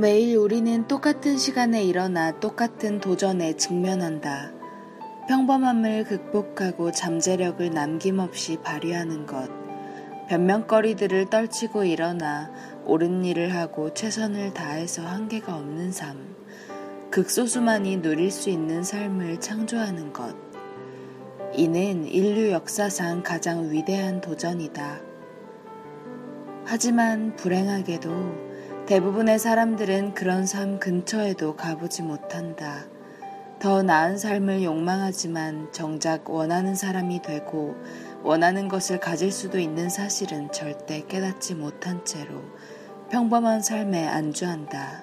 매일 우리는 똑같은 시간에 일어나 똑같은 도전에 직면한다. 평범함을 극복하고 잠재력을 남김없이 발휘하는 것. 변명거리들을 떨치고 일어나 옳은 일을 하고 최선을 다해서 한계가 없는 삶. 극소수만이 누릴 수 있는 삶을 창조하는 것. 이는 인류 역사상 가장 위대한 도전이다. 하지만 불행하게도 대부분의 사람들은 그런 삶 근처에도 가보지 못한다. 더 나은 삶을 욕망하지만 정작 원하는 사람이 되고 원하는 것을 가질 수도 있는 사실은 절대 깨닫지 못한 채로 평범한 삶에 안주한다.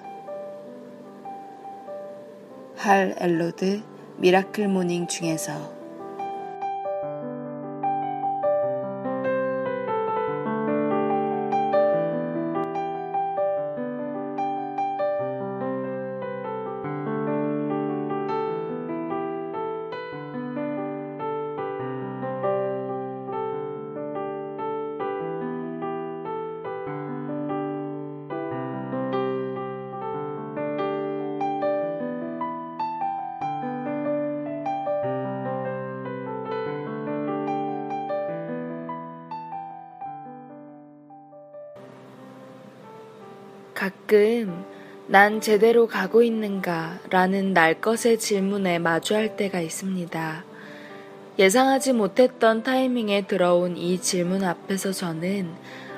할 엘로드 미라클 모닝 중에서 가끔 난 제대로 가고 있는가 라는 날 것의 질문에 마주할 때가 있습니다. 예상하지 못했던 타이밍에 들어온 이 질문 앞에서 저는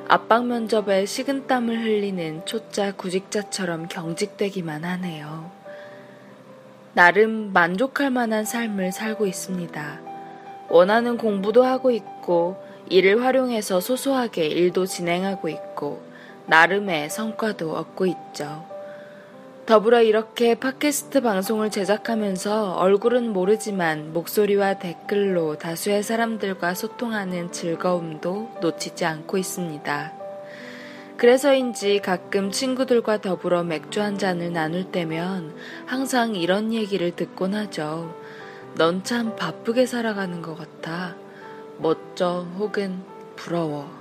압박 면접에 식은땀을 흘리는 초짜 구직자처럼 경직되기만 하네요. 나름 만족할 만한 삶을 살고 있습니다. 원하는 공부도 하고 있고 이를 활용해서 소소하게 일도 진행하고 있고 나름의 성과도 얻고 있죠. 더불어 이렇게 팟캐스트 방송을 제작하면서 얼굴은 모르지만 목소리와 댓글로 다수의 사람들과 소통하는 즐거움도 놓치지 않고 있습니다. 그래서인지 가끔 친구들과 더불어 맥주 한 잔을 나눌 때면 항상 이런 얘기를 듣곤 하죠. 넌 참 바쁘게 살아가는 것 같아. 멋져 혹은 부러워.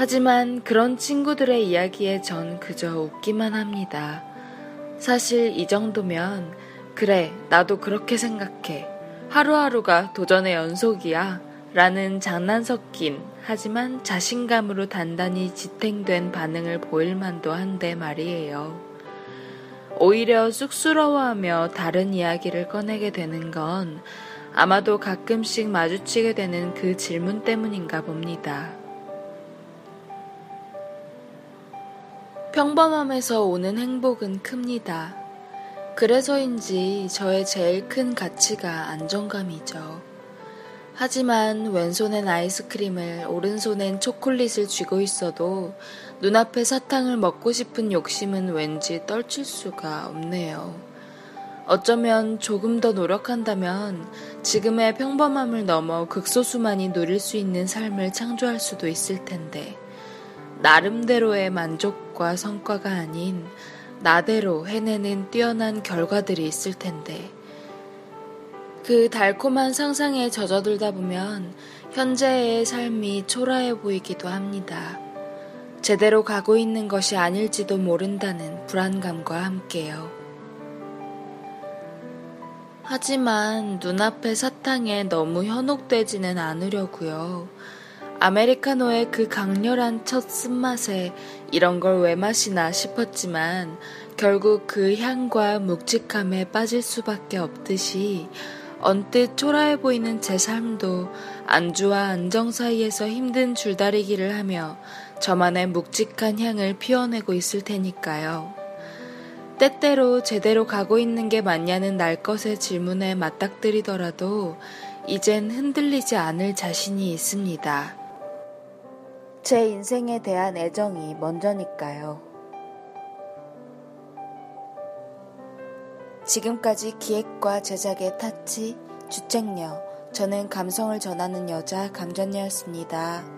하지만 그런 친구들의 이야기에 전 그저 웃기만 합니다. 사실 이 정도면 그래, 나도 그렇게 생각해. 하루하루가 도전의 연속이야. 라는 장난 섞인 하지만 자신감으로 단단히 지탱된 반응을 보일 만도 한데 말이에요. 오히려 쑥스러워하며 다른 이야기를 꺼내게 되는 건 아마도 가끔씩 마주치게 되는 그 질문 때문인가 봅니다. 평범함에서 오는 행복은 큽니다. 그래서인지 저의 제일 큰 가치가 안정감이죠. 하지만 왼손엔 아이스크림을 오른손엔 초콜릿을 쥐고 있어도 눈앞에 사탕을 먹고 싶은 욕심은 왠지 떨칠 수가 없네요. 어쩌면 조금 더 노력한다면 지금의 평범함을 넘어 극소수만이 누릴 수 있는 삶을 창조할 수도 있을 텐데 나름대로의 만족과 성과가 아닌 나대로 해내는 뛰어난 결과들이 있을 텐데 그 달콤한 상상에 젖어들다 보면 현재의 삶이 초라해 보이기도 합니다. 제대로 가고 있는 것이 아닐지도 모른다는 불안감과 함께요. 하지만 눈앞의 사탕에 너무 현혹되지는 않으려고요. 아메리카노의 그 강렬한 첫 쓴맛에 이런 걸 왜 마시나 싶었지만 결국 그 향과 묵직함에 빠질 수밖에 없듯이 언뜻 초라해 보이는 제 삶도 안주와 안정 사이에서 힘든 줄다리기를 하며 저만의 묵직한 향을 피워내고 있을 테니까요. 때때로 제대로 가고 있는 게 맞냐는 날 것의 질문에 맞닥뜨리더라도 이젠 흔들리지 않을 자신이 있습니다. 제 인생에 대한 애정이 먼저니까요. 지금까지 기획과 제작의 타치, 주책녀, 저는 감성을 전하는 여자 강전녀였습니다.